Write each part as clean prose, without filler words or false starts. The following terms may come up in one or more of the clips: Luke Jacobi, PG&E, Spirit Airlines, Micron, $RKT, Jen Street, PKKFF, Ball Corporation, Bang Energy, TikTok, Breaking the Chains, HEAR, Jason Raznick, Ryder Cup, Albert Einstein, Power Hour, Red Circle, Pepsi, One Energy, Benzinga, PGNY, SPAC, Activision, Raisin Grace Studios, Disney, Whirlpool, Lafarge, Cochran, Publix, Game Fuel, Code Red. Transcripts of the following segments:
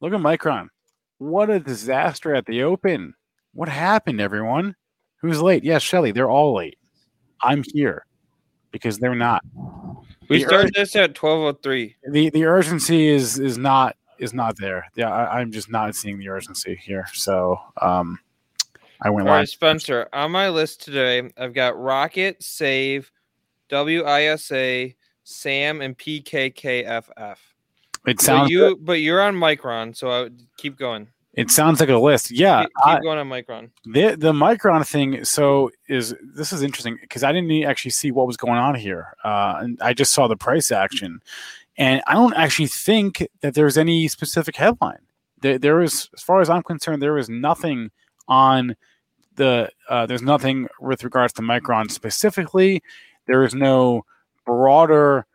Look at Micron. What a disaster at the open. What happened, everyone? Who's late? Yes, Shelly, they're all late. I'm here because they're not. We started this at 12:03. The urgency is not there. Yeah, I'm just not seeing the urgency here. So I went live. All right, Spencer, on my list today, I've got Rocket, Save, WISA, Sam, and PKKFF. It sounds. But you're on Micron, so I would keep going. It sounds like a list. Yeah, keep going on Micron. The Micron thing. So this is interesting because I didn't actually see what was going on here, and I just saw the price action, and I don't actually think that there's any specific headline. There is, as far as I'm concerned, there is nothing on the. There's nothing with regards to Micron specifically. There is no broader,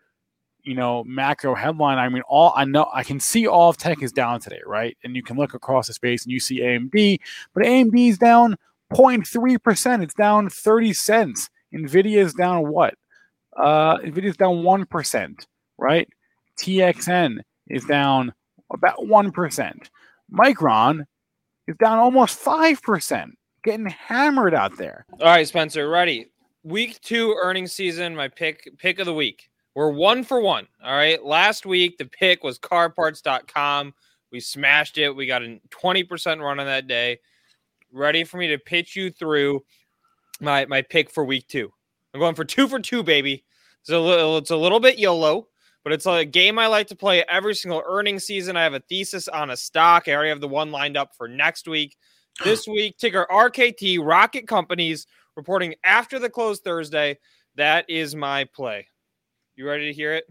macro headline. I mean, I can see all of tech is down today, right? And you can look across the space and you see AMD, but AMD is down 0.3%. It's down 30 cents. Nvidia is down what? Nvidia is down 1%, right? TXN is down about 1%. Micron is down almost 5%, getting hammered out there. All right, Spencer, ready? Week 2 earnings season, my pick of the week. We're 1 for 1, all right? Last week, the pick was CarParts.com. We smashed it. We got a 20% run on that day. Ready for me to pitch you through my pick for week 2. I'm going for 2, baby. It's a little bit YOLO, but it's a game I like to play every single earnings season. I have a thesis on a stock. I already have the one lined up for next week. This week, ticker RKT, Rocket Companies, reporting after the close Thursday. That is my play. You ready to hear it?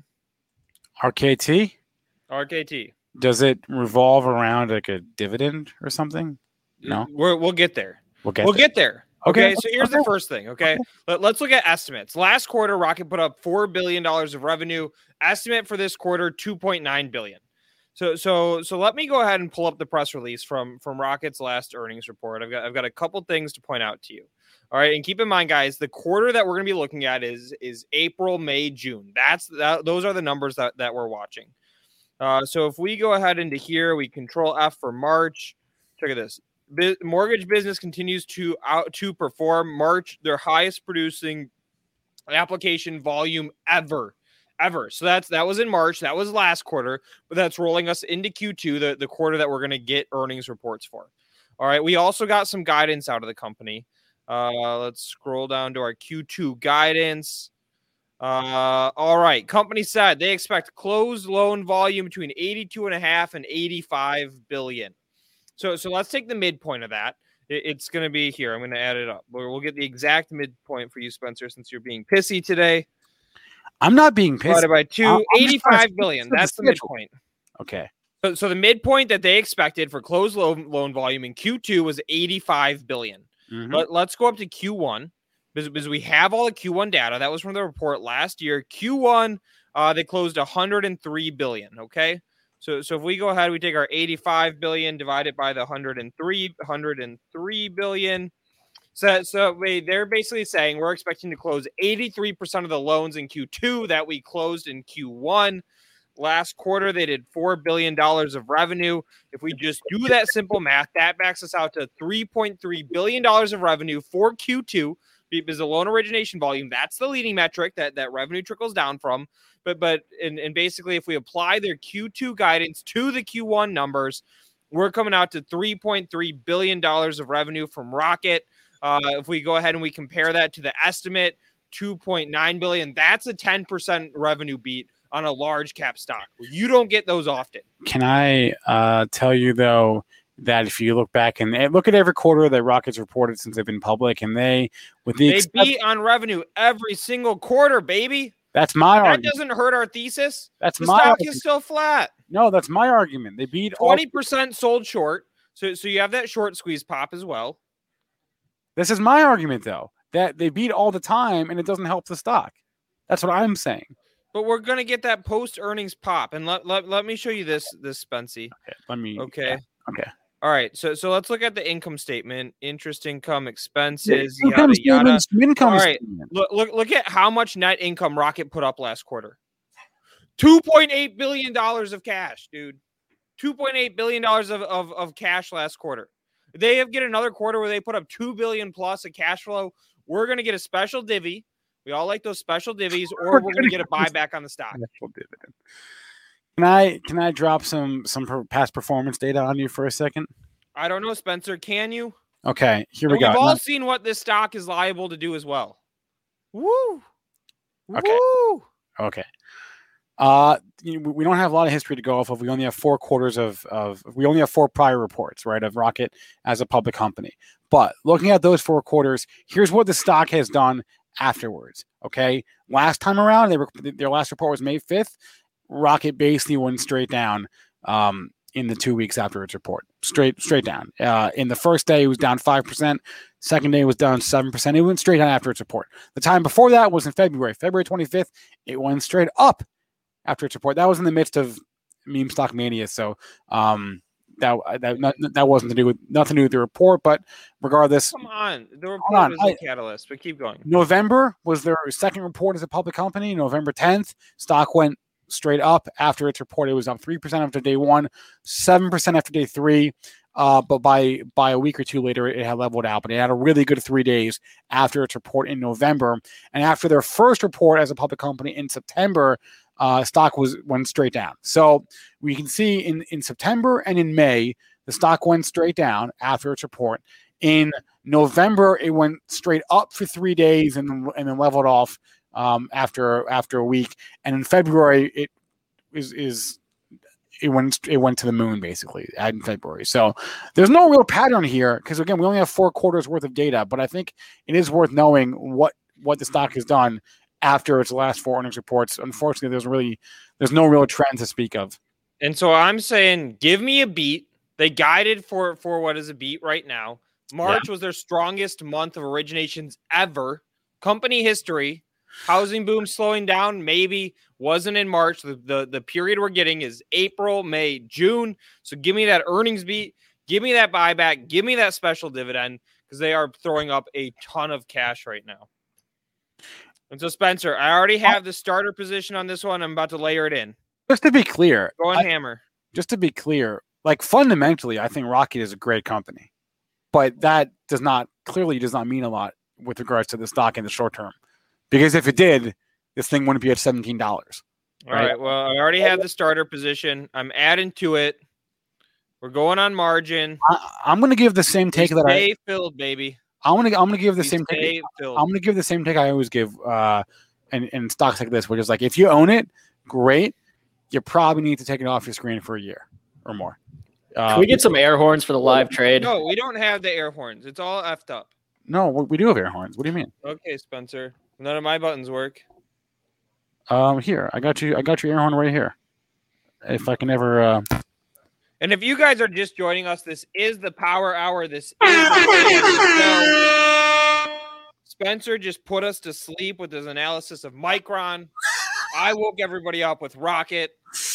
RKT. Does it revolve around like a dividend or something? No. We'll get there. We'll get there. Okay. So here's the first thing. Okay. Let's look at estimates. Last quarter, Rocket put up $4 billion of revenue. Estimate for this quarter, $2.9 billion. So let me go ahead and pull up the press release from Rocket's last earnings report. I've got a couple things to point out to you. All right, and keep in mind, guys, the quarter that we're going to be looking at is April, May, June. Those are the numbers that we're watching. So if we go ahead into here, we control F for March. Check out this. Mortgage business continues to perform. March, their highest producing application volume ever. So that was in March. That was last quarter, but that's rolling us into Q2, the quarter that we're going to get earnings reports for. All right, we also got some guidance out of the company. Let's scroll down to our Q2 guidance. All right. Company said they expect closed loan volume between 82.5 and 85 billion. So let's take the midpoint of that. It's going to be here. I'm going to add it up. We'll get the exact midpoint for you, Spencer, since you're being pissy today. I'm not being pissy. Divided by 2, 85 billion. That's the midpoint. Okay. So the midpoint that they expected for closed loan volume in Q2 was 85 billion. Mm-hmm. But let's go up to Q1 because we have all the Q1 data. That was from the report last year. Q1, they closed 103 billion. Okay. So if we go ahead, we take our 85 billion divided by the 103 billion. So they're basically saying we're expecting to close 83% of the loans in Q2 that we closed in Q1. Last quarter, they did $4 billion of revenue. If we just do that simple math, that backs us out to $3.3 billion of revenue for Q2 because the loan origination volume, that's the leading metric that revenue trickles down from. But basically, if we apply their Q2 guidance to the Q1 numbers, we're coming out to $3.3 billion of revenue from Rocket. If we go ahead and we compare that to the estimate, $2.9 billion, that's a 10% revenue beat on a large cap stock. You don't get those often. Can I tell you, though, that if you look back and look at every quarter that Rocket's reported since they've been public, and they beat on revenue every single quarter, baby. That's my argument. That doesn't hurt our thesis. That's my argument. The stock is still flat. No, that's my argument. They beat 20% sold short. So you have that short squeeze pop as well. This is my argument, though, that they beat all the time and it doesn't help the stock. That's what I'm saying. But we're going to get that post-earnings pop. And let me show you this Spency. Okay. Okay. Yeah, okay. All right. So let's look at the income statement. Interest income, expenses, yada, yada. All right. Look at how much net income Rocket put up last quarter. $2.8 billion of cash, dude. $2.8 billion of cash last quarter. They have get another quarter where they put up $2 billion plus of cash flow. We're going to get a special divvy. We all like those special divvies, or we're going to get a buyback on the stock. Can I drop some past performance data on you for a second? I don't know, Spencer. Can you? Okay, here we go. We've all seen what this stock is liable to do as well. Woo! Okay. Woo! Okay. We don't have a lot of history to go off of. We only have four prior reports, right, of Rocket as a public company. But looking at those 4 quarters, here's what the stock has done afterwards. Okay. Last time around, their last report was May 5th. Rocket basically went straight down in the 2 weeks after its report. Straight down. In the first day, it was down 5%. Second day, it was down 7%. It went straight down after its report. The time before that was in February. February 25th, it went straight up after its report. That was in the midst of meme stock mania. So that wasn't to do with nothing to do with the report, but regardless, come on, the report was a catalyst. But keep going. November was their second report as a public company. November 10th, stock went straight up after its report. It was up 3% after day one, 7% after day three. But by a week or two later, it had leveled out. But it had a really good 3 days after its report in November, and after their first report as a public company in September. Stock went straight down. So we can see in September and in May, the stock went straight down after its report. In November, it went straight up for 3 days and then leveled off after a week. And in February, it went to the moon basically in February. So there's no real pattern here because again, we only have 4 quarters worth of data. But I think it is worth knowing what the stock has done after its last four earnings reports. Unfortunately, there's no real trend to speak of. And so I'm saying, give me a beat. They guided for what is a beat right now. March was their strongest month of originations ever. Company history, housing boom slowing down, maybe wasn't in March. The period we're getting is April, May, June. So give me that earnings beat. Give me that buyback. Give me that special dividend because they are throwing up a ton of cash right now. And so, Spencer, I already have the starter position on this one. I'm about to layer it in. Just to be clear. Hammer. Just to be clear, like fundamentally, I think Rocket is a great company. But that does not mean a lot with regards to the stock in the short term. Because if it did, this thing wouldn't be at $17. All right. Well, I already have the starter position. I'm adding to it. We're going on margin. I'm going to give the same take that I filled, baby. I'm gonna give the same take. I'm gonna give the same take I always give, in stocks like this, which is like if you own it, great. You probably need to take it off your screen for a year or more. Can we get some air horns for the live trade? No, we don't have the air horns. It's all effed up. No, we do have air horns. What do you mean? Okay, Spencer. None of my buttons work. Here I got your air horn right here. If I can ever. And if you guys are just joining us, this is the Power Hour. This is Spencer just put us to sleep with his analysis of Micron. I woke everybody up with Rocket.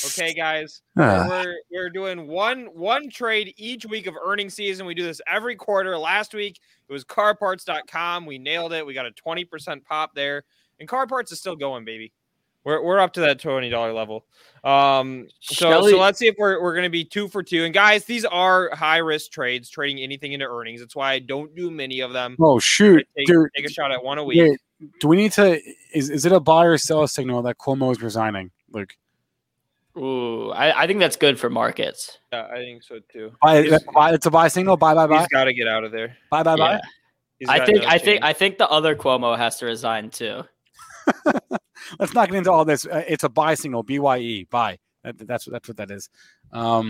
Okay, guys. We're doing one trade each week of earnings season. We do this every quarter. Last week, it was CarParts.com. We nailed it. We got a 20% pop there. And CarParts is still going, baby. We're up to that $20 level. So let's see if we're going to be 2 for 2. And guys, these are high risk trades, trading anything into earnings. That's why I don't do many of them. Oh shoot! Take a shot at one a week. Wait, do we need to? Is it a buy or sell signal that Cuomo is resigning, Luke? Ooh, I think that's good for markets. Yeah, I think so too. It's a buy signal. Buy. He's got to get out of there. Buy. I think the other Cuomo has to resign too. Let's not get into all this. It's a buy signal, BYE, buy. That's what that is. Luke,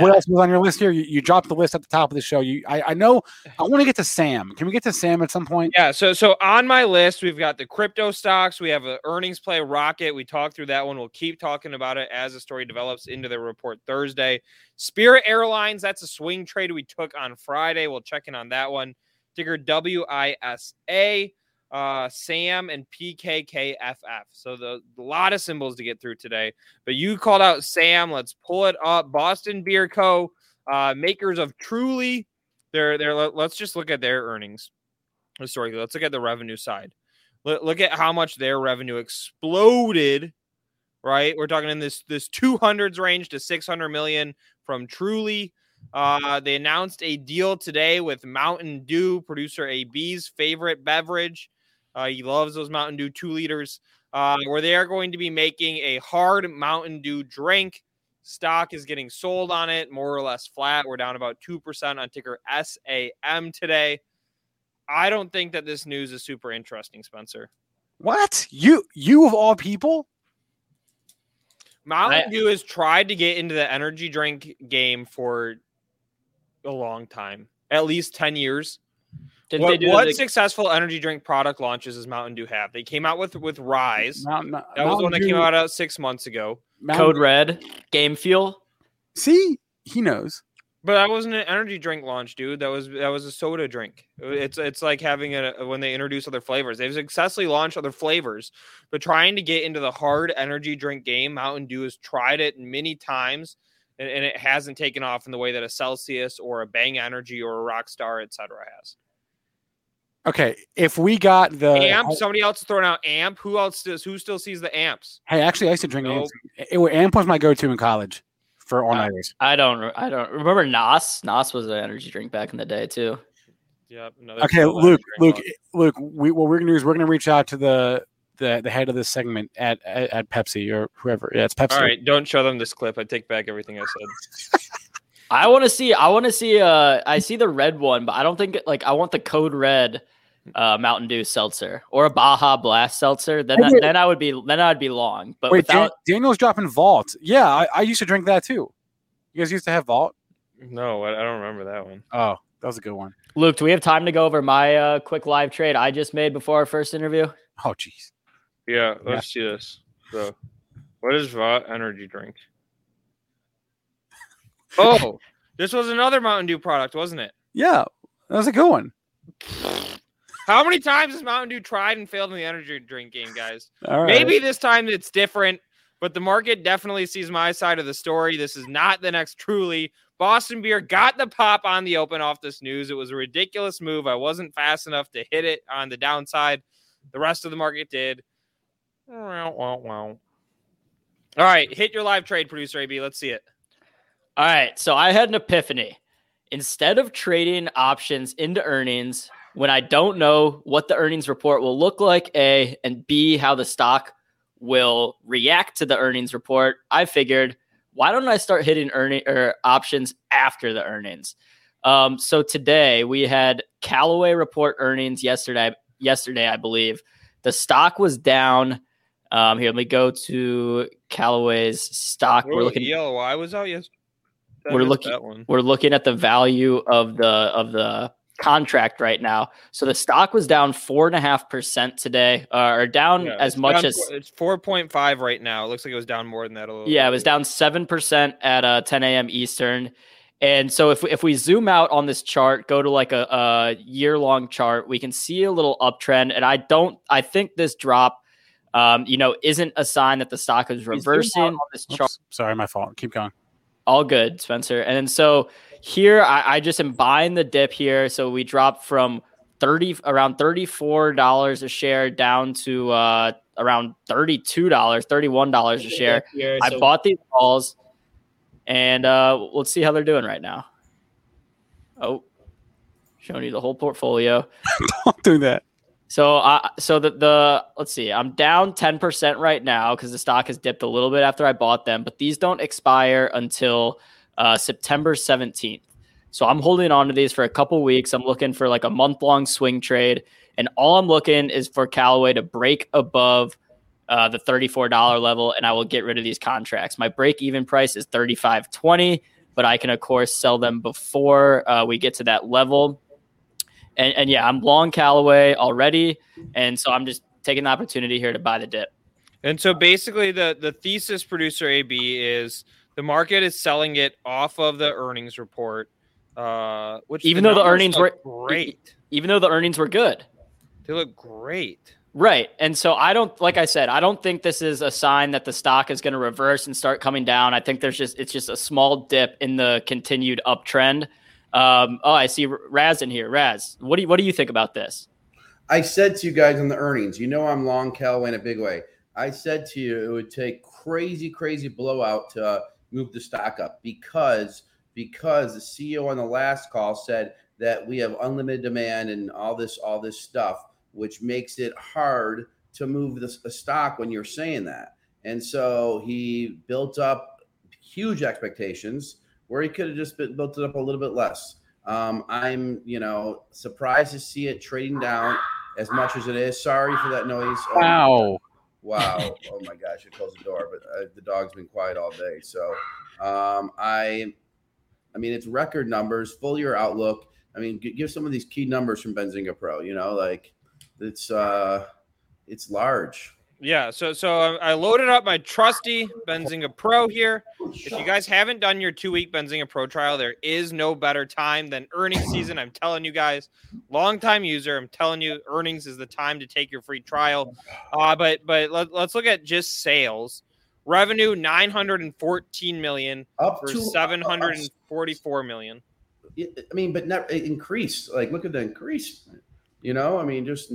What else was on your list here? You dropped the list at the top of the show. I know I want to get to Sam. Can we get to Sam at some point? Yeah, so on my list, we've got the crypto stocks. We have an earnings play Rocket. We talked through that one. We'll keep talking about it as the story develops into the report Thursday. Spirit Airlines, that's a swing trade we took on Friday. We'll check in on that one. Ticker WISA. Sam and PKKFF. So the lot of symbols to get through today. But you called out Sam. Let's pull it up. Boston Beer Co., makers of Truly. Let's just look at their earnings. Sorry, let's look at the revenue side. Look at how much their revenue exploded right? We're talking in this 200s range to 600 million from Truly. They announced a deal today with Mountain Dew, producer AB's favorite beverage. He loves those Mountain Dew 2 liters, where they are going to be making a hard Mountain Dew drink. Stock is getting sold on it, more or less flat. We're down about 2% on ticker SAM today. I don't think that this news is super interesting, Spencer. What? You of all people? Mountain Dew has tried to get into the energy drink game for a long time, at least 10 years. What successful energy drink product launches does Mountain Dew have? They came out with Rise. That was the one that came out 6 months ago. Code Red, Game Fuel. See, he knows. But that wasn't an energy drink launch, dude. That was a soda drink. It's like having when they introduce other flavors. They've successfully launched other flavors, but trying to get into the hard energy drink game, Mountain Dew has tried it many times, and it hasn't taken off in the way that a Celsius or a Bang Energy or a Rockstar, etc., has. Okay, if we got the Amp, somebody else is throwing out Amp. Who still sees the Amps? Hey, actually, I used to drink Amp. Amp was my go-to in college for all nighters. I don't remember. Nas was an energy drink back in the day too. Yeah. Okay, Luke. What we're gonna do is we're gonna reach out to the head of this segment at Pepsi or whoever. Yeah, it's Pepsi. All right, don't show them this clip. I take back everything I said. I want to see. I see the red one, but I don't think I want the Code Red Mountain Dew seltzer or a Baja Blast seltzer. Then I'd be long. But Daniel's dropping Vault. Yeah, I used to drink that too. You guys used to have Vault? No, I don't remember that one. Oh, that was a good one. Luke, do we have time to go over my quick live trade I just made before our first interview? Oh, geez. Yeah, let's see this. So, what is Vault energy drink? Oh, this was another Mountain Dew product, wasn't it? Yeah, that was a good one. How many times has Mountain Dew tried and failed in the energy drink game, guys? All right. Maybe this time it's different, but the market definitely sees my side of the story. This is not the next Truly. Boston Beer got the pop on the open off this news. It was a ridiculous move. I wasn't fast enough to hit it on the downside. The rest of the market did. All right, hit your live trade, producer AB. Let's see it. All right, so I had an epiphany. Instead of trading options into earnings when I don't know what the earnings report will look like, A, and B, how the stock will react to the earnings report, I figured, why don't I start hitting options after the earnings? So today we had Callaway report earnings yesterday, I believe. The stock was down. Here, let me go to Callaway's stock. We're looking. ELY was out yesterday. We're looking at the value of the contract right now. So the stock was down 4.5% today, or down as much as it's 4.5 right now. It looks like it was down more than that a little. Yeah, bit. It was down 7% at 10 a.m. Eastern. And so if we zoom out on this chart, go to like a year-long chart, we can see a little uptrend. And I think this drop isn't a sign that the stock is reversing on this chart. Oops, sorry, my fault. Keep going. All good, Spencer. And so here, I just am buying the dip here. So we dropped from around $34 a share down to around $32, $31 a share. I bought these calls, and let's see how they're doing right now. Oh, showing you the whole portfolio. Don't do that. So let's see, I'm down 10% right now because the stock has dipped a little bit after I bought them, but these don't expire until September 17th. So I'm holding on to these for a couple weeks. I'm looking for like a month-long swing trade, and all I'm looking is for Callaway to break above the $34 level, and I will get rid of these contracts. My break-even price is $35.20, but I can, of course, sell them before we get to that level. And yeah, I'm long Callaway already, and so I'm just taking the opportunity here to buy the dip. And so basically the thesis, producer AB, is the market is selling it off of the earnings report, which even though the earnings were great, even though the earnings were good, they look great. Right. And so I don't think this is a sign that the stock is going to reverse and start coming down. I think it's just a small dip in the continued uptrend. Oh, I see Raz in here. Raz, what do you think about this? I said to you guys on the earnings, I'm long Callaway in a big way. I said to you it would take crazy blowout to move the stock up, because the CEO on the last call said that we have unlimited demand and all this stuff, which makes it hard to move a stock when you're saying that. And so he built up huge expectations where he could have just built it up a little bit less. I'm, surprised to see it trading down as much as it is. Sorry for that noise. Oh, wow. Oh, my gosh. I closed the door, but the dog's been quiet all day. So I mean, it's record numbers, full year outlook. I mean, give some of these key numbers from Benzinga Pro, it's large. Yeah. So I loaded up my trusty Benzinga Pro here. If you guys haven't done your 2-week Benzinga Pro trial, there is no better time than earnings season. I'm telling you guys, longtime user, I'm telling you, earnings is the time to take your free trial. But let's look at just sales. Revenue, $914 million for $744 million. I mean, but not increased. Like, look at the increase. Just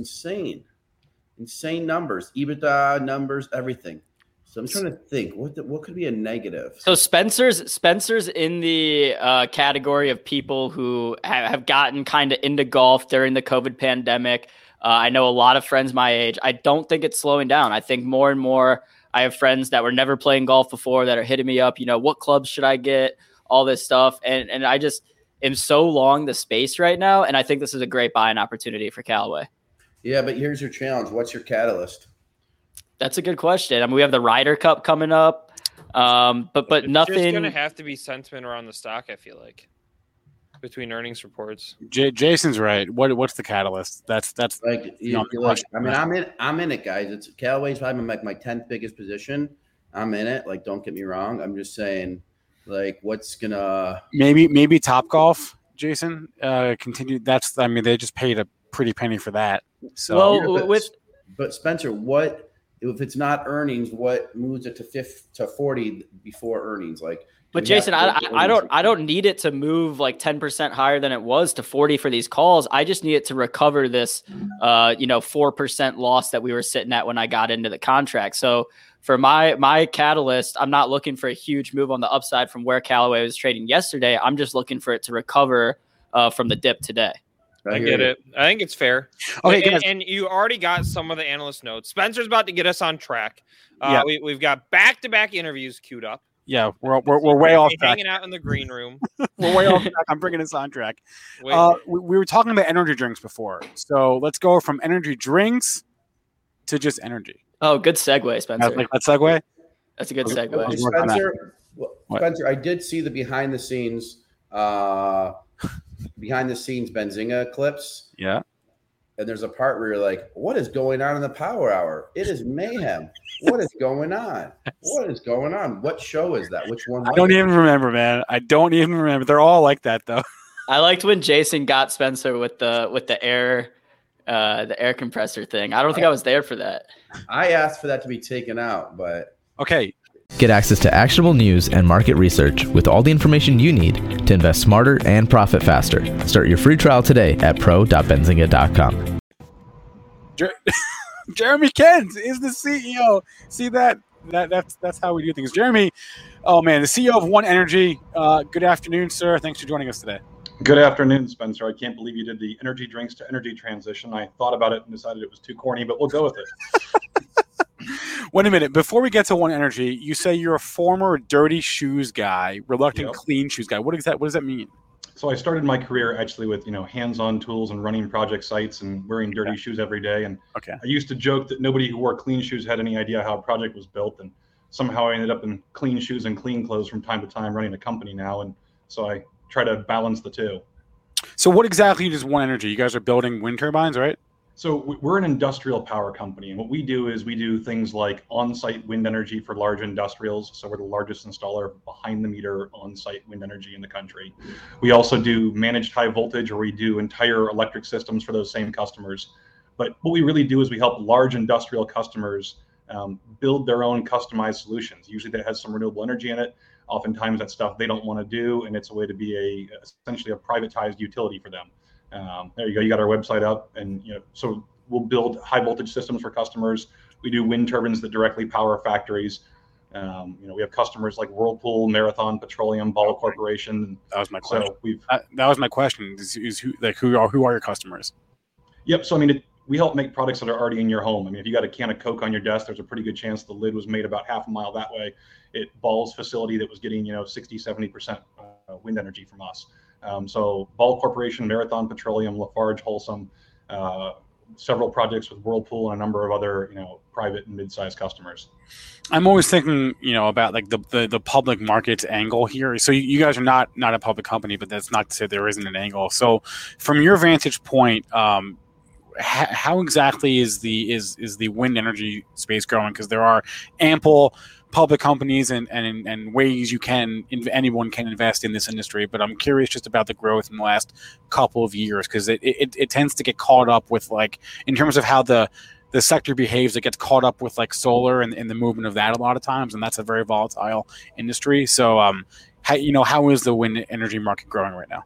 insane numbers, EBITDA numbers, everything. So I'm trying to think what could be a negative. So Spencer's in the category of people who have gotten kind of into golf during the COVID pandemic. I know a lot of friends my age. I don't think it's slowing down. I think more and more. I have friends that were never playing golf before that are hitting me up, what clubs should I get, all this stuff. And I just am so long the space right now. And I think this is a great buying opportunity for Callaway. Yeah, but here's your challenge. What's your catalyst? That's a good question. I mean, we have the Ryder Cup coming up, but nothing. There's going to have to be sentiment around the stock, I feel like, between earnings reports. Jason's right. What's the catalyst? That's like, I'm in it, guys. It's Callaway's probably my 10th biggest position. I'm in it. Like, don't get me wrong. I'm just saying, like, what's gonna maybe Topgolf, Jason, continue. They just paid a pretty penny for that. So, but Spencer, what if it's not earnings? What moves it to 40 before earnings? Like. But Jason, I don't need it to move like 10% higher than it was to 40 for these calls. I just need it to recover this, 4% loss that we were sitting at when I got into the contract. So for my catalyst, I'm not looking for a huge move on the upside from where Callaway was trading yesterday. I'm just looking for it to recover from the dip today. I get it. I think it's fair. Okay, and you already got some of the analyst notes. Spencer's about to get us on track. Yeah. We've got back-to-back interviews queued up. Yeah, we're way off track. Hanging out in the green room. We're way off track. I'm bringing us on track. We were talking about energy drinks before. So let's go from energy drinks to just energy. Oh, good segue, Spencer. Like that segue? That's a good segue. Spencer, I did see the behind the scenes Benzinga clips. Yeah. And there's a part where you're like, what is going on in the power hour? It is mayhem. What is going on? What is going on? What show is that? Which one? I don't even remember. They're all like that, though. I liked when Jason got Spencer with the air, the air compressor thing. I don't think I was there for that. I asked for that to be taken out, but okay. Get access to actionable news and market research with all the information you need to invest smarter and profit faster. Start your free trial today at pro.benzinga.com. Jeremy Kent is the CEO. See that's how we do things. Jeremy, oh man, the CEO of One Energy. Good afternoon, sir. Thanks for joining us today. Good afternoon, Spencer. I can't believe you did the energy drinks to energy transition. I thought about it and decided it was too corny, but we'll go with it. Wait a minute. Before we get to One Energy, you say you're a former dirty shoes guy, reluctant clean shoes guy. What does that mean? So I started my career actually with, hands-on tools and running project sites and wearing dirty shoes every day. And I used to joke that nobody who wore clean shoes had any idea how a project was built. And somehow I ended up in clean shoes and clean clothes from time to time running a company now. And so I try to balance the two. So what exactly is One Energy? You guys are building wind turbines, right? So we're an industrial power company, and what we do is we do things like on-site wind energy for large industrials. So we're the largest installer of behind-the-meter on-site wind energy in the country. We also do managed high voltage, or we do entire electric systems for those same customers. But what we really do is we help large industrial customers build their own customized solutions. Usually that has some renewable energy in it. Oftentimes that's stuff they don't want to do, and it's a way to be essentially a privatized utility for them. There you go. You got our website up, and so we'll build high voltage systems for customers. We do wind turbines that directly power factories. We have customers like Whirlpool, Marathon Petroleum, Ball Corporation. That was my question. Who are your customers? Yep. So, we help make products that are already in your home. If you got a can of Coke on your desk, there's a pretty good chance the lid was made about half a mile that way at Ball's facility that was getting, 60, 70% wind energy from us. So Ball Corporation, Marathon Petroleum, Lafarge, Wholesome, several projects with Whirlpool and a number of other, private and mid-sized customers. I'm always thinking, about like the public markets angle here. So you guys are not a public company, but that's not to say there isn't an angle. So from your vantage point, how exactly is the wind energy space growing? Because there are ample public companies and ways anyone can invest in this industry. But I'm curious just about the growth in the last couple of years, because it tends to get caught up with, like, in terms of how the sector behaves, it gets caught up with like solar and the movement of that a lot of times. And that's a very volatile industry. So how is the wind energy market growing right now?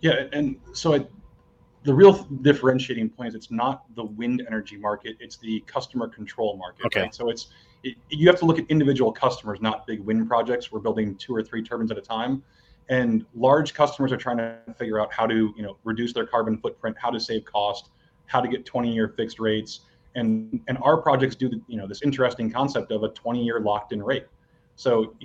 Yeah. And so the real differentiating point is it's not the wind energy market, it's the customer control market. Okay. Right? So you have to look at individual customers, not big wind projects. We're building 2 or 3 turbines at a time. And large customers are trying to figure out how to, reduce their carbon footprint, how to save cost, how to get 20-year fixed rates. And our projects do, this interesting concept of a 20-year locked-in rate. So,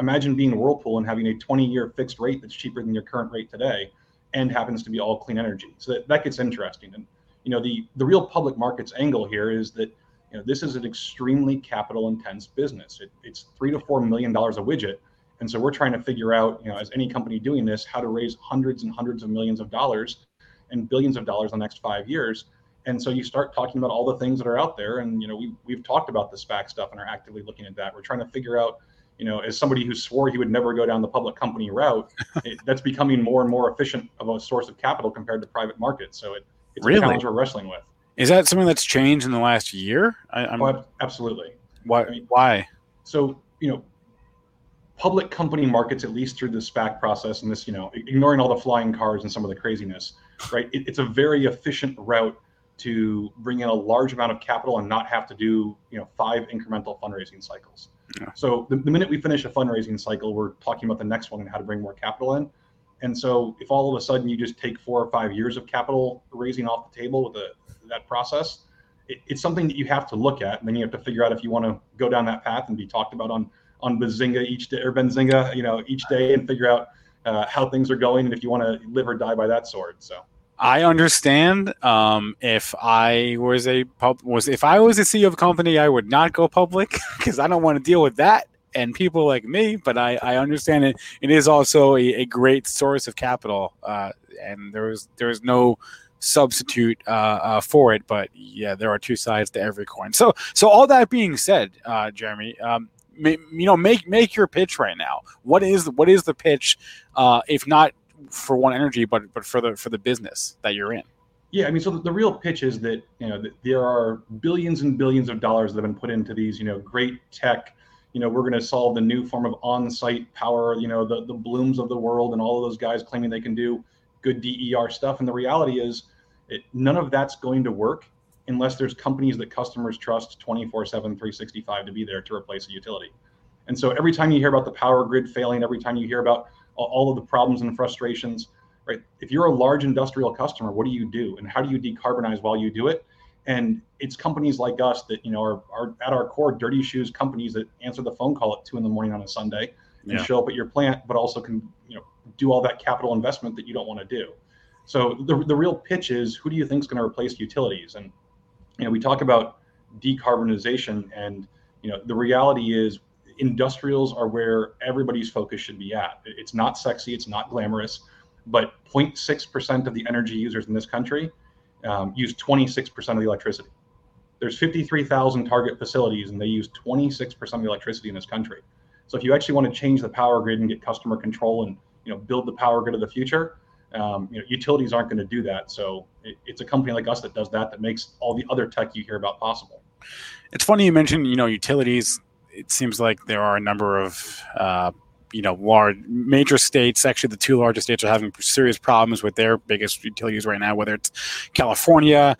imagine being Whirlpool and having a 20-year fixed rate that's cheaper than your current rate today, and happens to be all clean energy. So that gets interesting. And the real public markets angle here is that this is an extremely capital intense business. It's $3 to $4 million a widget, and so we're trying to figure out, as any company doing this, how to raise hundreds and hundreds of millions of dollars and billions of dollars in the next 5 years. And so you start talking about all the things that are out there, and we've talked about the SPAC stuff and are actively looking at that. We're trying to figure out, as somebody who swore he would never go down the public company route, that's becoming more and more efficient of a source of capital compared to private markets. So it's really a challenge we're wrestling with. Is that something that's changed in the last year? Absolutely. Why? Why? So, public company markets, at least through the SPAC process and this, ignoring all the flying cars and some of the craziness, right? It's a very efficient route to bring in a large amount of capital and not have to do, 5 incremental fundraising cycles. Yeah. So the minute we finish a fundraising cycle, we're talking about the next one and how to bring more capital in. And so if all of a sudden you just take 4 or 5 years of capital raising off the table with that process, it's something that you have to look at. And then you have to figure out if you want to go down that path and be talked about on Benzinga each day, or Benzinga, each day, and figure out how things are going and if you want to live or die by that sword. So I understand. If I was a CEO of a company, I would not go public because I don't want to deal with that and people like me. But I understand it. It is also a great source of capital, and there is no substitute for it. But yeah, there are two sides to every coin. So all that being said, Jeremy, make your pitch right now. What is the pitch, if not for One Energy, but for the business that you're in? Yeah, so the real pitch is that, that there are billions and billions of dollars that have been put into these, great tech, we're going to solve the new form of on-site power, the Blooms of the world and all of those guys claiming they can do good DER stuff. And the reality is none of that's going to work unless there's companies that customers trust 24/7, 365 to be there to replace a utility. And so every time you hear about the power grid failing, every time you hear about all of the problems and frustrations, right? If you're a large industrial customer, what do you do? And how do you decarbonize while you do it? And it's companies like us that, are at our core dirty shoes companies that answer the phone call at 2 a.m. on a Sunday and show up at your plant, but also can, do all that capital investment that you don't want to do. So the real pitch is, who do you think is going to replace utilities? And, we talk about decarbonization and, the reality is industrials are where everybody's focus should be at. It's not sexy, it's not glamorous, but 0.6% of the energy users in this country use 26% of the electricity. There's 53,000 target facilities and they use 26% of the electricity in this country. So if you actually want to change the power grid and get customer control and build the power grid of the future, utilities aren't going to do that. So it's a company like us that does that makes all the other tech you hear about possible. It's funny you mentioned, utilities. It seems like there are a number of, large major states. Actually, the 2 largest states are having serious problems with their biggest utilities right now, whether it's California,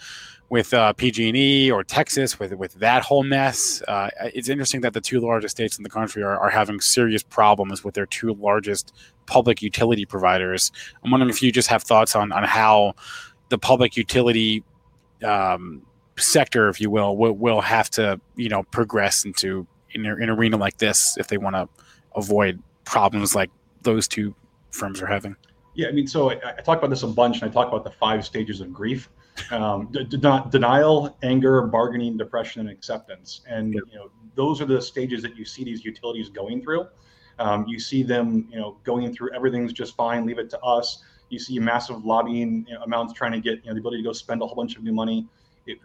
with PG&E or Texas, with that whole mess. It's interesting that the two largest states in the country are having serious problems with their two largest public utility providers. I'm wondering if you just have thoughts on how the public utility sector, if you will have to, you know, progress into an arena like this if they want to avoid problems like those two firms are having. Yeah, I mean, so I talk about this a bunch, and I talk about the 5 stages of grief. Denial, anger, bargaining, depression, and acceptance. And, you know, those are the stages that you see these utilities going through. You see them, you know, going through everything's just fine, leave it to us. You see massive lobbying amounts trying to get, you know, the ability to go spend a whole bunch of new money.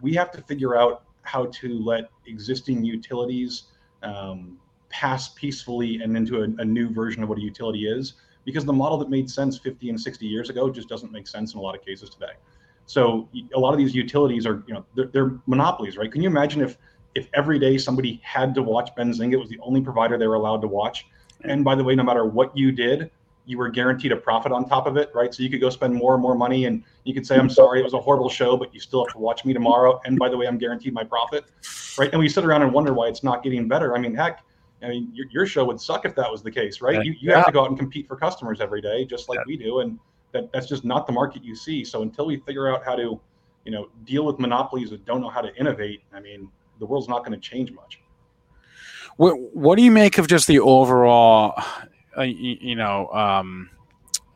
We have to figure out how to let existing utilities pass peacefully and into a new version of what a utility is, because the model that made sense 50 and 60 years ago just doesn't make sense in a lot of cases today. So a lot of these utilities are, you know, they're monopolies, right? Can you imagine if every day somebody had to watch Benzinga? It was the only provider they were allowed to watch. And by the way, no matter what you did, you were guaranteed a profit on top of it, right? So you could go spend more and more money, and you could say, I'm sorry, it was a horrible show, but you still have to watch me tomorrow. And by the way, I'm guaranteed my profit, right? And we sit around and wonder why it's not getting better. I mean, heck, I mean, your show would suck if that was the case, right? You have to go out and compete for customers every day, just like we do. And that's just not the market you see. So until we figure out how to, you know, deal with monopolies that don't know how to innovate, I mean, the world's not going to change much. What do you make of just the overall, how do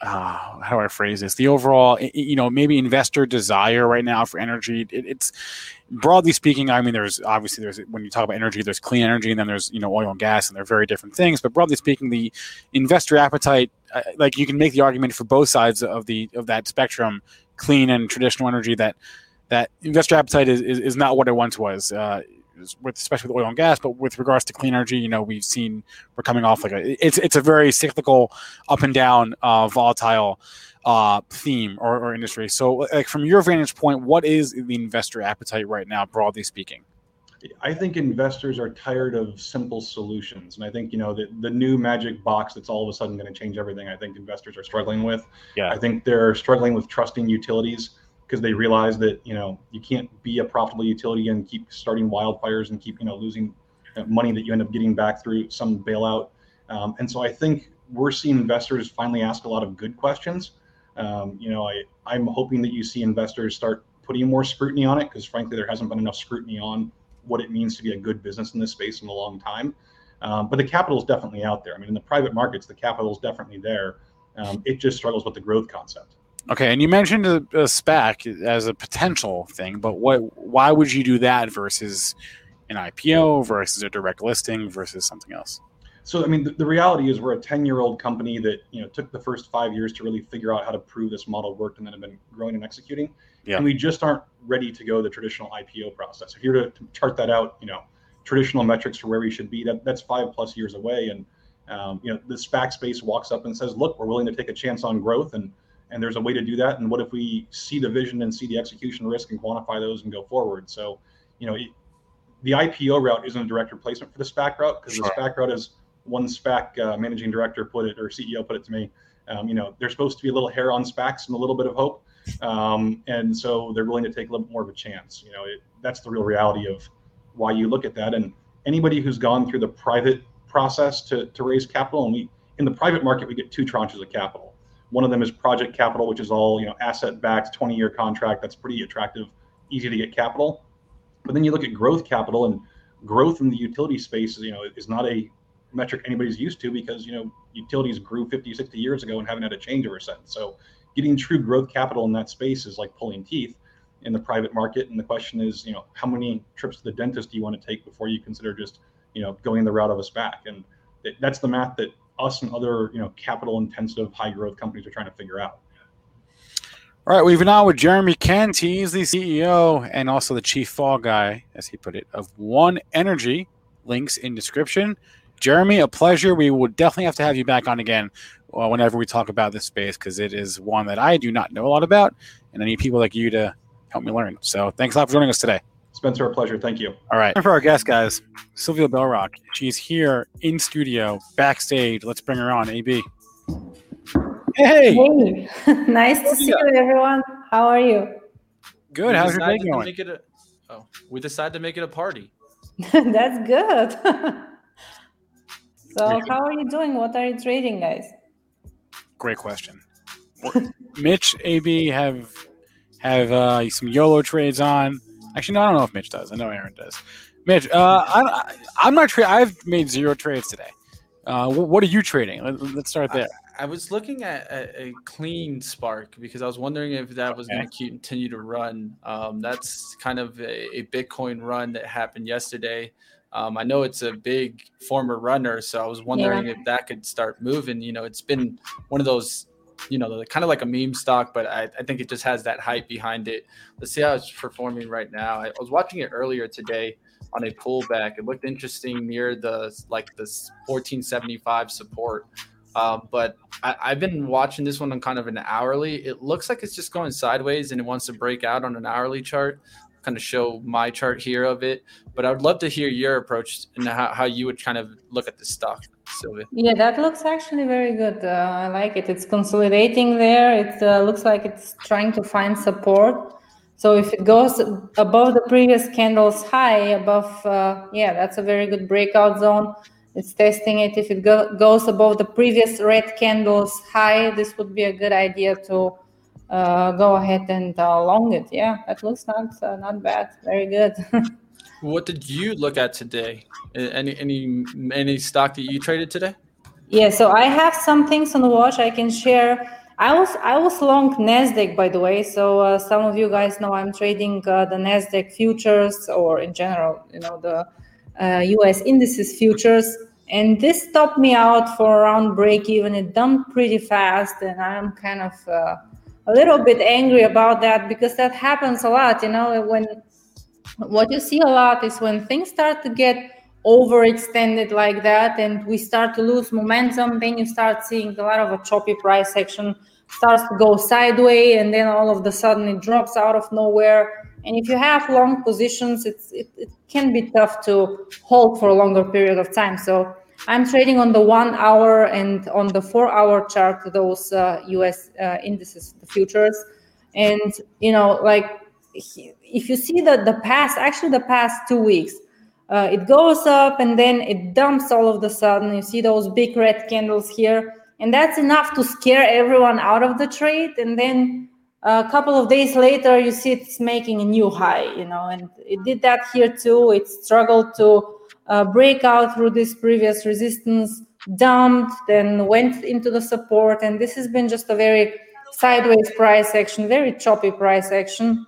I phrase this? The overall, you know, maybe investor desire right now for energy. It's broadly speaking. I mean, there's when you talk about energy, there's clean energy, and then there's, you know, oil and gas, and they're very different things. But broadly speaking, the investor appetite, like you can make the argument for both sides of that spectrum, clean and traditional energy. That investor appetite is not what it once was. Especially with oil and gas, but with regards to clean energy, you know, we're coming off like it's a very cyclical, up and down, volatile theme or industry. So, like, from your vantage point, what is the investor appetite right now, broadly speaking? I think investors are tired of simple solutions, and I think, you know, the new magic box that's all of a sudden going to change everything, I think investors are struggling with. Yeah, I think they're struggling with trusting utilities, because they realize that, you know, you can't be a profitable utility and keep starting wildfires and keep, you know, losing money that you end up getting back through some bailout. And so I think we're seeing investors finally ask a lot of good questions. You know, I'm hoping that you see investors start putting more scrutiny on it, because frankly, there hasn't been enough scrutiny on what it means to be a good business in this space in a long time. But the capital is definitely out there. I mean, in the private markets, the capital is definitely there. It just struggles with the growth concept. Okay, and you mentioned a SPAC as a potential thing, but why would you do that versus an IPO, versus a direct listing, versus something else? So, I mean, the reality is we're a 10-year-old company that, you know, took the first 5 years to really figure out how to prove this model worked, and then have been growing and executing. Yeah. And we just aren't ready to go the traditional IPO process. If you were to chart that out, you know, traditional metrics for where we should be, that's 5+ years away. And, you know, the SPAC space walks up and says, look, we're willing to take a chance on growth, and there's a way to do that. And what if we see the vision and see the execution risk and quantify those and go forward? So, you know, the IPO route isn't a direct replacement for the SPAC route, because the SPAC route is one SPAC managing director put it, or CEO put it to me. You know, there's supposed to be a little hair on SPACs and a little bit of hope. And so they're willing to take a little bit more of a chance. You know, that's the real reality of why you look at that. And anybody who's gone through the private process to raise capital, and in the private market, we get 2 tranches of capital. One of them is project capital, which is all, you know, asset-backed, 20-year contract. That's pretty attractive, easy to get capital. But then you look at growth capital, and growth in the utility space, you know, is not a metric anybody's used to, because, you know, utilities grew 50, 60 years ago and haven't had a change ever since. So getting true growth capital in that space is like pulling teeth in the private market. And the question is, you know, how many trips to the dentist do you want to take before you consider just, you know, going the route of a SPAC? And that's the math that us and other, you know, capital-intensive, high-growth companies are trying to figure out. All right, we've been on with Jeremy Kent. He's the CEO and also the chief fall guy, as he put it, of One Energy. Links in description. Jeremy, a pleasure. We will definitely have to have you back on again whenever we talk about this space, because it is one that I do not know a lot about, and I need people like you to help me learn. So thanks a lot for joining us today. Spencer, a pleasure. Thank you. All right. For our guest, guys, Silvia Bellrock. She's here in studio, backstage. Let's bring her on, AB. Hey. Nice to see you, everyone. How are you? Good. How's your day going? We decided to make it a party. That's good. So how are you doing? What are you trading, guys? Great question. Mitch, AB have some YOLO trades on. Actually, no, I don't know if Mitch does. I know Aaron does. Mitch, I'm not trading. I've made zero trades today. What are you trading? Let's start there. I was looking at a clean spark because I was wondering if that was going to continue to run. That's kind of a Bitcoin run that happened yesterday. I know it's a big former runner, so I was wondering if that could start moving. You know, it's been one of those, you know, kind of like a meme stock, but I think it just has that hype behind it. Let's see how it's performing right now. I was watching it earlier today on a pullback. It looked interesting near this 1475 support. But I've been watching this one on kind of an hourly. It looks like it's just going sideways and it wants to break out on an hourly chart. I'll kind of show my chart here of it. But I would love to hear your approach and how you would kind of look at this stock, Sylvia. Yeah, that looks actually very good. I like it. It's consolidating there. It looks like it's trying to find support. So if it goes above the previous candle's high, that's a very good breakout zone. It's testing it. If it goes above the previous red candle's high, this would be a good idea to go ahead and long it. Yeah, that looks not bad. Very good. What did you look at today? Any stock that you traded today? Yeah, so I have some things on the watch I can share. I was long Nasdaq, by the way. So some of you guys know I'm trading the Nasdaq futures, or in general, you know, the U.S. indices futures, and this stopped me out for around break even. It dumped pretty fast, and I'm kind of a little bit angry about that because that happens a lot. You know, when what you see a lot is when things start to get overextended like that, and we start to lose momentum. Then you start seeing a lot of a choppy price action, starts to go sideways, and then all of a sudden it drops out of nowhere. And if you have long positions, it can be tough to hold for a longer period of time. So I'm trading on the 1 hour and on the 4 hour chart, those U.S. indices, the futures. And, you know, like if you see that the past 2 weeks, it goes up and then it dumps all of a sudden. You see those big red candles here. And that's enough to scare everyone out of the trade. And then a couple of days later, you see it's making a new high, you know, and it did that here too. It struggled to break out through this previous resistance, dumped, then went into the support. And this has been just a very sideways price action, very choppy price action.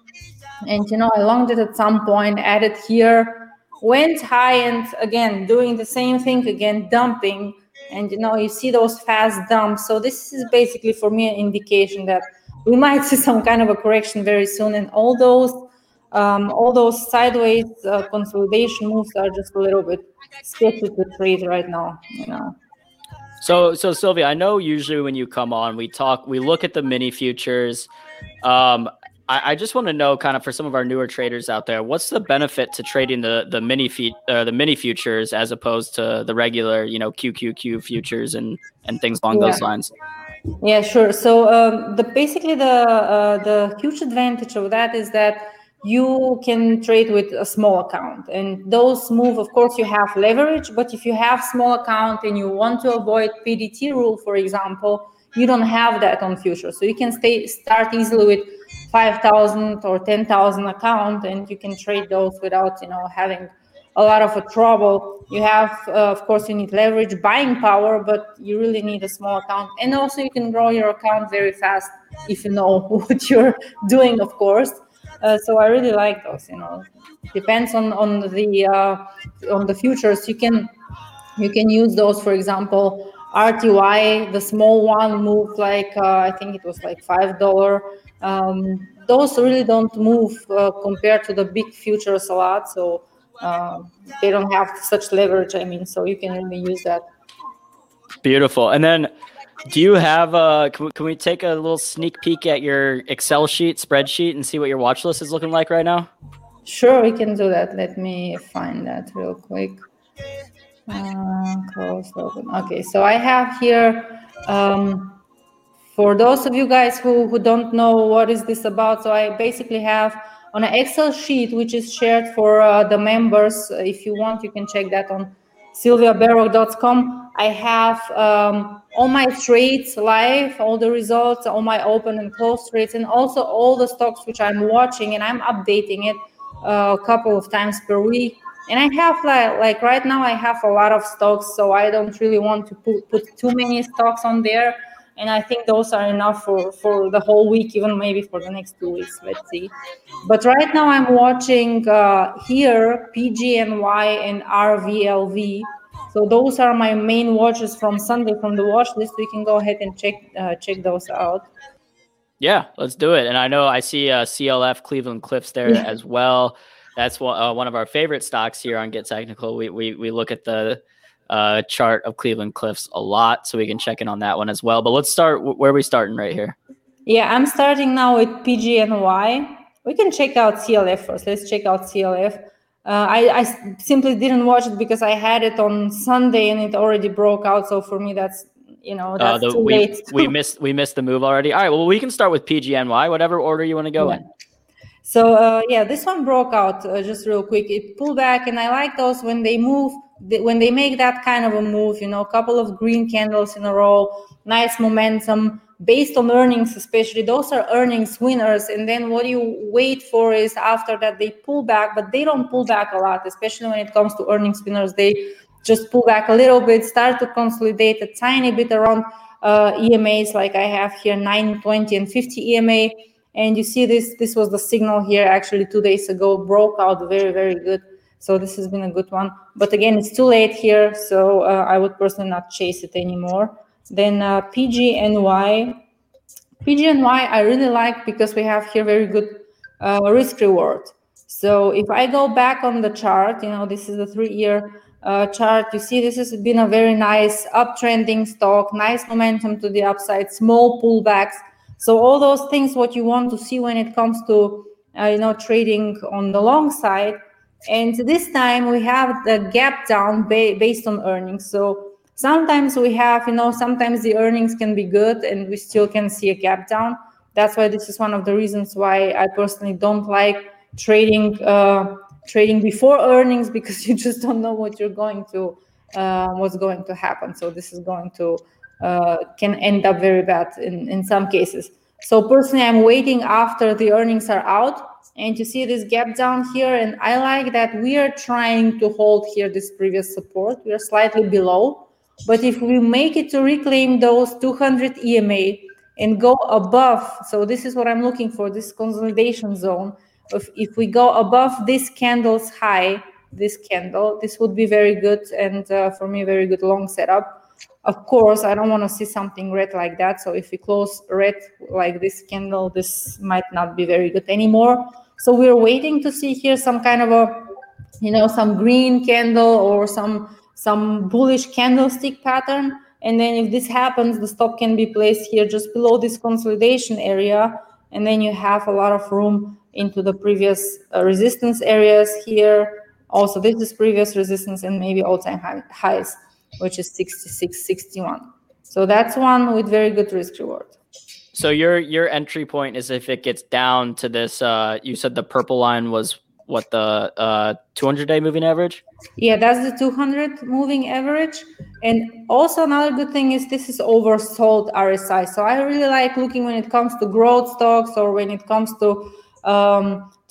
And, you know, I longed it at some point, added here, went high and again, doing the same thing again, dumping. And, you know, you see those fast dumps. So this is basically for me an indication that we might see some kind of a correction very soon, and all those sideways consolidation moves are just a little bit sketchy to trade right now, you know. So Sylvia, I know usually when you come on, we look at the mini futures. I just want to know, kind of for some of our newer traders out there, what's the benefit to trading the mini futures as opposed to the regular, you know, QQQ futures and things along those lines? Yeah, sure. So the huge advantage of that is that you can trade with a small account, and those move, of course, you have leverage. But if you have small account and you want to avoid PDT rule, for example, you don't have that on futures. So you can start easily with 5,000 or 10,000 account, and you can trade those without, you know, having a lot of trouble. You have, of course, you need leverage, buying power, but you really need a small account. And also you can grow your account very fast if you know what you're doing, of course. So I really like those, you know. Depends on the futures. You can use those, for example, RTY, the small one moved like, I think it was like $5. Those really don't move compared to the big futures a lot. So they don't have such leverage, I mean, so you can really use that. Beautiful. And then do you have can we take a little sneak peek at your Excel spreadsheet and see what your watch list is looking like right now? Sure, we can do that. Let me find that real quick. Close, open. Okay, so I have here, for those of you guys who don't know what is this about, so I basically have on an Excel sheet, which is shared for the members. If you want, you can check that on silviabellrock.com. I have all my trades live, all the results, all my open and close trades, and also all the stocks which I'm watching, and I'm updating it a couple of times per week. And I have like right now I have a lot of stocks, so I don't really want to put too many stocks on there. And I think those are enough for the whole week, even maybe for the next 2 weeks. Let's see. But right now I'm watching HEAR, PGNY, and RVLV. So those are my main watches from Sunday from the watch list. We can go ahead and check those out. Yeah, let's do it. And I know I see CLF, Cleveland Cliffs there as well. That's one of our favorite stocks here on Get Technical. We look at the chart of Cleveland Cliffs a lot, so we can check in on that one as well. But let's start where are we starting right here? Yeah, I'm starting now with PGNY. We can check out CLF first. Let's check out CLF. I simply didn't watch it because I had it on Sunday and it already broke out. So for me, that's too late. We missed the move already. All right, well, we can start with PGNY, whatever order you want to go in. So this one broke out just real quick. It pulled back, and I like those when they move. When they make that kind of a move, a couple of green candles in a row, nice momentum based on earnings, especially those are earnings winners. And then what you wait for is after that they pull back, but they don't pull back a lot, especially when it comes to earnings winners. They just pull back a little bit, start to consolidate a tiny bit around EMAs like I have here, 9, 20, and 50 EMA. And you see this was the signal here actually 2 days ago, broke out very, very good. So this has been a good one. But again, it's too late here, so I would personally not chase it anymore. Then PGNY. PGNY I really like because we have here very good risk reward. So if I go back on the chart, this is the 3-year chart. You see this has been a very nice uptrending stock, nice momentum to the upside, small pullbacks. So all those things what you want to see when it comes to trading on the long side. And this time we have the gap down based on earnings. So sometimes we have, sometimes the earnings can be good and we still can see a gap down. That's why this is one of the reasons why I personally don't like trading before earnings, because you just don't know what you're going to, what's going to happen. So this is going to, can end up very bad in some cases. So personally, I'm waiting after the earnings are out. And you see this gap down here, and I like that we are trying to hold here this previous support. We are slightly below, but if we make it to reclaim those 200 EMA and go above, so this is what I'm looking for, this consolidation zone. If we go above this candle's high, this candle, this would be very good, and for me, very good long setup. Of course, I don't want to see something red like that. So if we close red like this candle, this might not be very good anymore. So we're waiting to see here some kind of a, some green candle or some bullish candlestick pattern. And then if this happens, the stop can be placed here just below this consolidation area. And then you have a lot of room into the previous resistance areas here. Also, this is previous resistance and maybe all-time highs, which is 66.61. So that's one with very good risk reward. So your entry point is if it gets down to this, you said the purple line was what, the 200-day moving average? Yeah, that's the 200 moving average. And also another good thing is this is oversold RSI. So I really like looking when it comes to growth stocks or when it comes to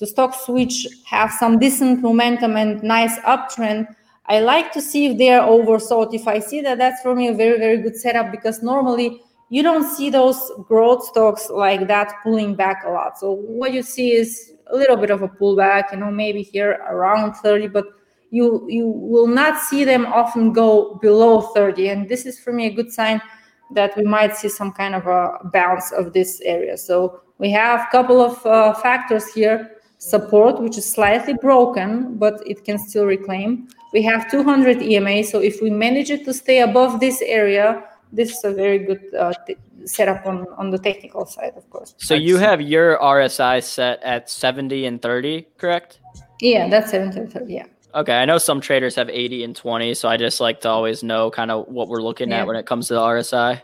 stocks which have some decent momentum and nice uptrend. I like to see if they are oversold. If I see that, that's for me a very, very good setup, because normally you don't see those growth stocks like that pulling back a lot. So what you see is a little bit of a pullback, maybe here around 30, but you will not see them often go below 30. And this is for me a good sign that we might see some kind of a bounce of this area. So we have a couple of factors here. Support, which is slightly broken, but it can still reclaim. We have 200 EMA, so if we manage it to stay above this area, this is a very good setup on the technical side, of course. So you have your RSI set at 70 and 30, correct? Yeah, that's 70 and 30, yeah. Okay, I know some traders have 80 and 20, so I just like to always know kind of what we're looking at when it comes to the RSI.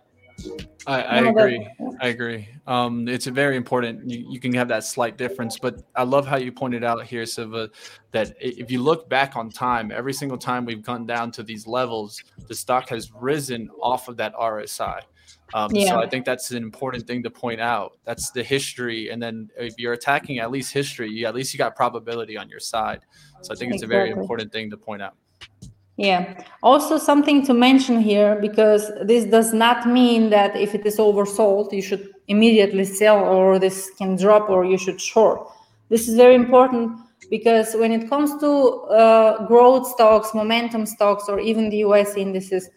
I agree. It's very important. You can have that slight difference, but I love how you pointed out here, Silva, that if you look back on time, every single time we've gone down to these levels, the stock has risen off of that RSI. So I think that's an important thing to point out. That's the history. And then if you're attacking at least history, you got probability on your side. So I think it's a very important thing to point out. Yeah. Also something to mention here, because this does not mean that if it is oversold, you should immediately sell or this can drop or you should short. This is very important because when it comes to growth stocks, momentum stocks, or even the US indices,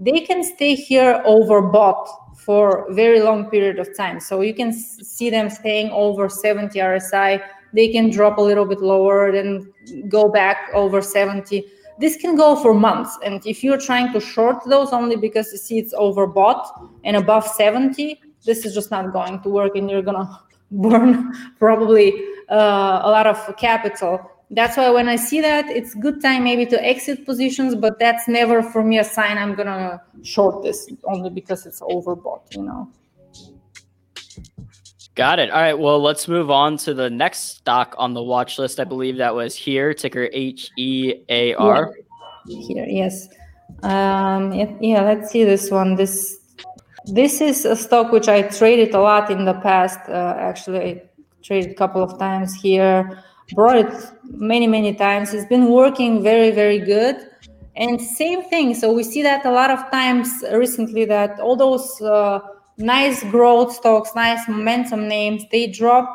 they can stay here overbought for a very long period of time. So you can see them staying over 70 RSI. They can drop a little bit lower, then go back over 70. This can go for months. And if you're trying to short those only because you see it's overbought and above 70, this is just not going to work and you're going to burn probably a lot of capital. That's why when I see that, it's good time maybe to exit positions, but that's never for me a sign I'm going to short this only because it's overbought, you know. Got it. All right. Well, let's move on to the next stock on the watch list. I believe that was HEAR, ticker HEAR. HEAR, yes. Let's see this one. This is a stock which I traded a lot in the past. Actually, I traded a couple of times here. Brought it many, many times. It's been working very, very good. And same thing. So we see that a lot of times recently that all those... nice growth stocks, nice momentum names, they drop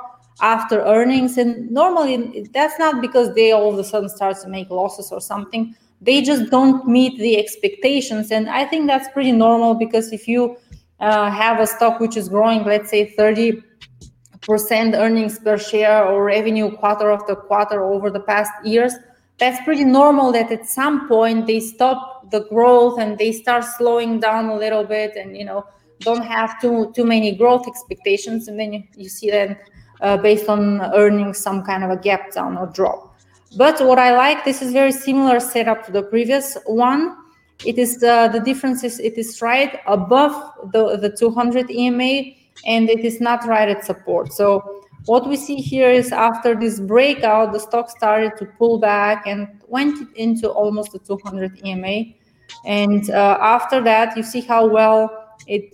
after earnings. And normally that's not because they all of a sudden start to make losses or something. They just don't meet the expectations. And I think that's pretty normal because if you have a stock which is growing, let's say 30% earnings per share or revenue quarter after quarter over the past years, that's pretty normal that at some point they stop the growth and they start slowing down a little bit and, you know, don't have too many growth expectations, and then you see then based on earnings some kind of a gap down or drop. But what I like, this is very similar setup to the previous one. It is the difference is it is right above the 200 EMA, and it is not right at support. So what we see here is after this breakout, the stock started to pull back and went into almost the 200 EMA, and after that you see how well it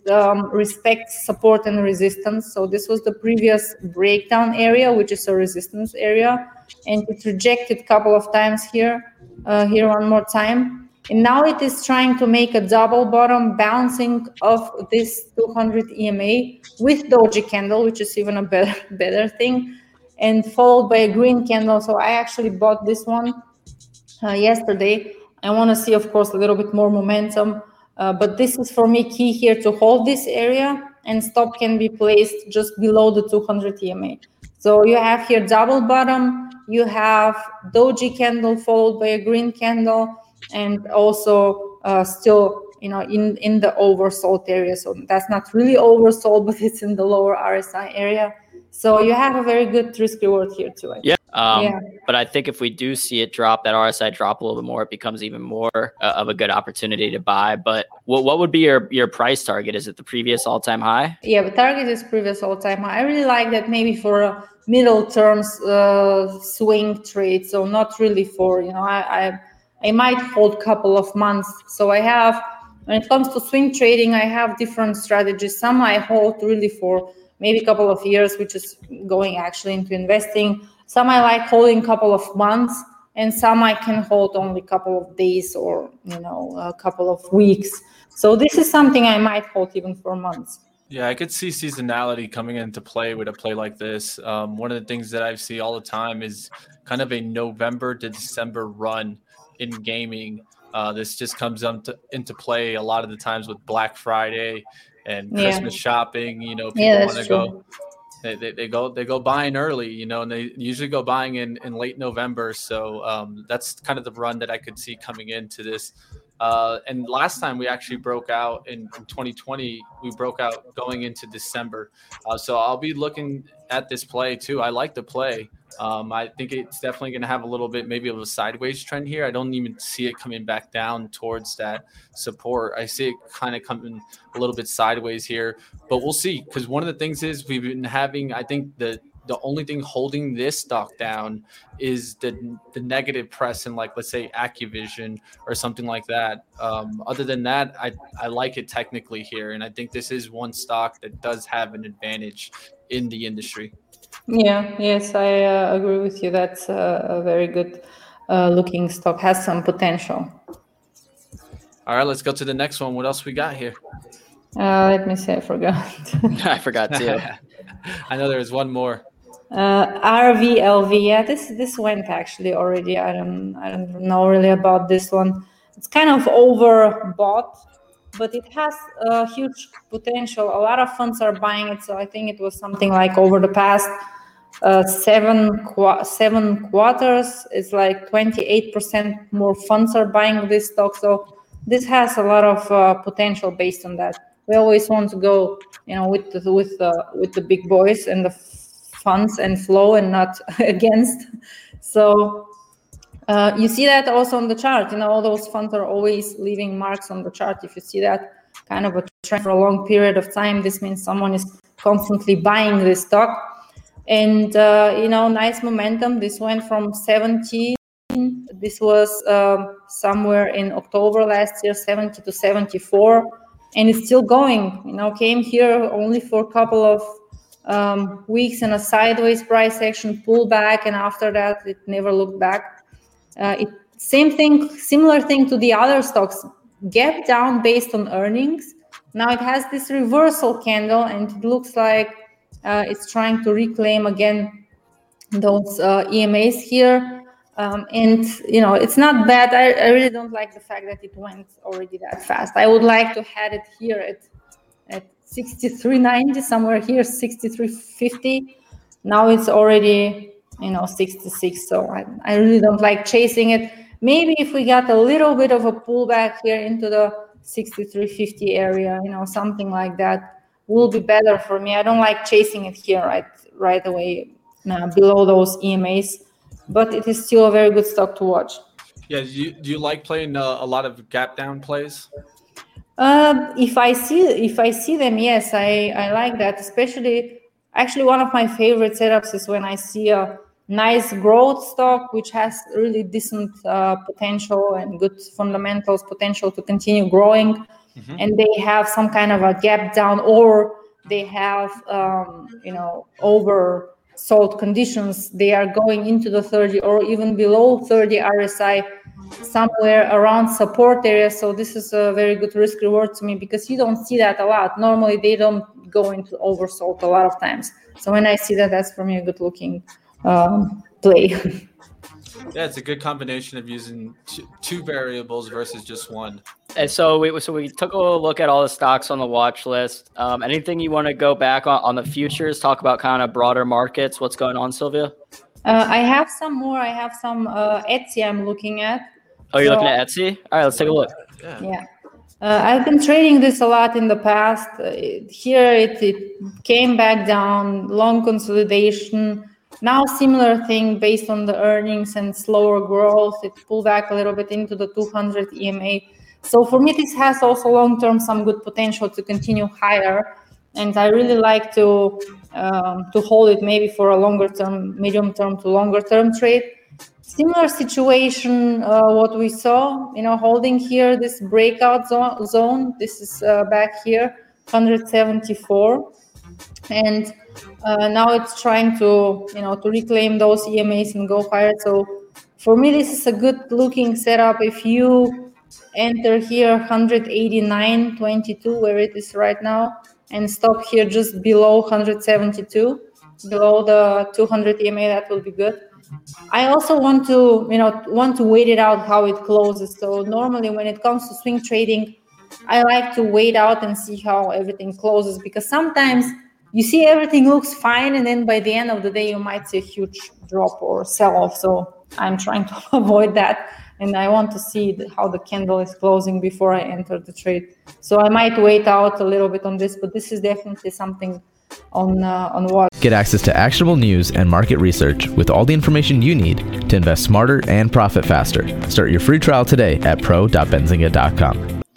respects support and resistance. So this was the previous breakdown area, which is a resistance area, and it rejected a couple of times here one more time. And now it is trying to make a double bottom bouncing of this 200 EMA with doji candle, which is even a better thing, and followed by a green candle. So I actually bought this one yesterday. I want to see, of course, a little bit more momentum. But this is for me key here to hold this area, and stop can be placed just below the 200 EMA. So you have here double bottom, you have doji candle followed by a green candle, and also still, you know, in the oversold area. So that's not really oversold, but it's in the lower RSI area. So you have a very good risk reward here too. But I think if we do see it drop, that RSI drop a little bit more, it becomes even more of a good opportunity to buy. But what would be your price target? Is it the previous all-time high? Yeah, the target is previous all-time high. I really like that maybe for a middle terms swing trade. So not really for, you know, I might hold couple of months. So I have, when it comes to swing trading, I have different strategies. Some I hold really for maybe a couple of years, which is going actually into investing. Some I like holding a couple of months, and some I can hold only a couple of days or, you know, a couple of weeks. So this is something I might hold even for months. Yeah, I could see seasonality coming into play with a play like this. One of the things that I see all the time is kind of a November to December run in gaming. This just comes into play a lot of the times with Black Friday and Christmas shopping. You know, people want to go. They go buying early, you know, and they usually go buying in late November. So that's kind of the run that I could see coming into this And last time we actually broke out in 2020, we broke out going into December. So I'll be looking at this play too. I like the play. I think it's definitely going to have a little bit, maybe of a sideways trend here. I don't even see it coming back down towards that support. I see it kind of coming a little bit sideways here, but we'll see. Because one of the things is we've been having, I think the only thing holding this stock down is the negative press in, like, let's say Activision or something like that. Other than that, I like it technically here. And I think this is one stock that does have an advantage in the industry. Yeah, yes, I agree with you. That's a very good looking stock, has some potential. All right, let's go to the next one. What else we got here? Let me see, I forgot. I forgot too. I know there is one more. RVLV, yeah, this went actually already. I don't know really about this one. It's kind of overbought, but it has a huge potential. A lot of funds are buying it, so I think it was something like over the past seven quarters, it's like 28% more funds are buying this stock. So this has a lot of potential based on that. We always want to go, you know, with the big boys and the funds and flow, and not against. So you see that also on the chart. You know, all those funds are always leaving marks on the chart. If you see that kind of a trend for a long period of time, this means someone is constantly buying this stock. And you know, nice momentum. This went from 17. This was somewhere in October last year, 70 to 74. And it's still going, you know, came here only for a couple of weeks in a sideways price action, pullback, and after that, it never looked back. Similar thing to the other stocks, gap down based on earnings. Now it has this reversal candle, and it looks like it's trying to reclaim again those EMAs here. And, you know, it's not bad. I really don't like the fact that it went already that fast. I would like to have it here at 63.90, somewhere here, 63.50. Now it's already, you know, 66. So I really don't like chasing it. Maybe if we got a little bit of a pullback here into the 63.50 area, you know, something like that will be better for me. I don't like chasing it here right away below those EMAs. But it is still a very good stock to watch. Yeah, do you like playing a lot of gap down plays? If I see them, yes, I like that. Especially, actually, one of my favorite setups is when I see a nice growth stock which has really decent potential and good fundamentals, potential to continue growing, mm-hmm. and they have some kind of a gap down, or they have you know, over sold conditions. They are going into the 30 or even below 30 RSI, somewhere around support area. So this is a very good risk reward to me, because you don't see that a lot. Normally they don't go into oversold a lot of times. So when I see that, that's for me a good looking play. Yeah, it's a good combination of using two variables versus just one. And so we took a look at all the stocks on the watch list. Anything you want to go back on the futures, talk about kind of broader markets, what's going on, Silvia? I have some more. I have some Etsy I'm looking at. Oh, you're looking at Etsy? All right, let's take a look. Yeah. I've been trading this a lot in the past. Here it came back down, long consolidation. Now similar thing based on the earnings and slower growth. It pulled back a little bit into the 200 EMA. So for me, this has also long-term some good potential to continue higher, and I really like to hold it maybe for a longer-term, medium-term to longer-term trade. Similar situation, what we saw, you know, holding here this breakout zone. This is back here, 174, and now it's trying to, you know, to reclaim those EMAs and go higher. So for me, this is a good-looking setup if you enter here 189.22 where it is right now and stop here just below 172, below the 200 EMA. That will be good. I also want to wait it out how it closes. So normally when it comes to swing trading, I like to wait out and see how everything closes, because sometimes you see everything looks fine and then by the end of the day you might see a huge drop or sell off. So I'm trying to avoid that. and I want to see how the candle is closing before I enter the trade. So I might wait out a little bit on this, but this is definitely something on watch. Get access to actionable news and market research with all the information you need to invest smarter and profit faster. Start your free trial today at pro.benzinga.com.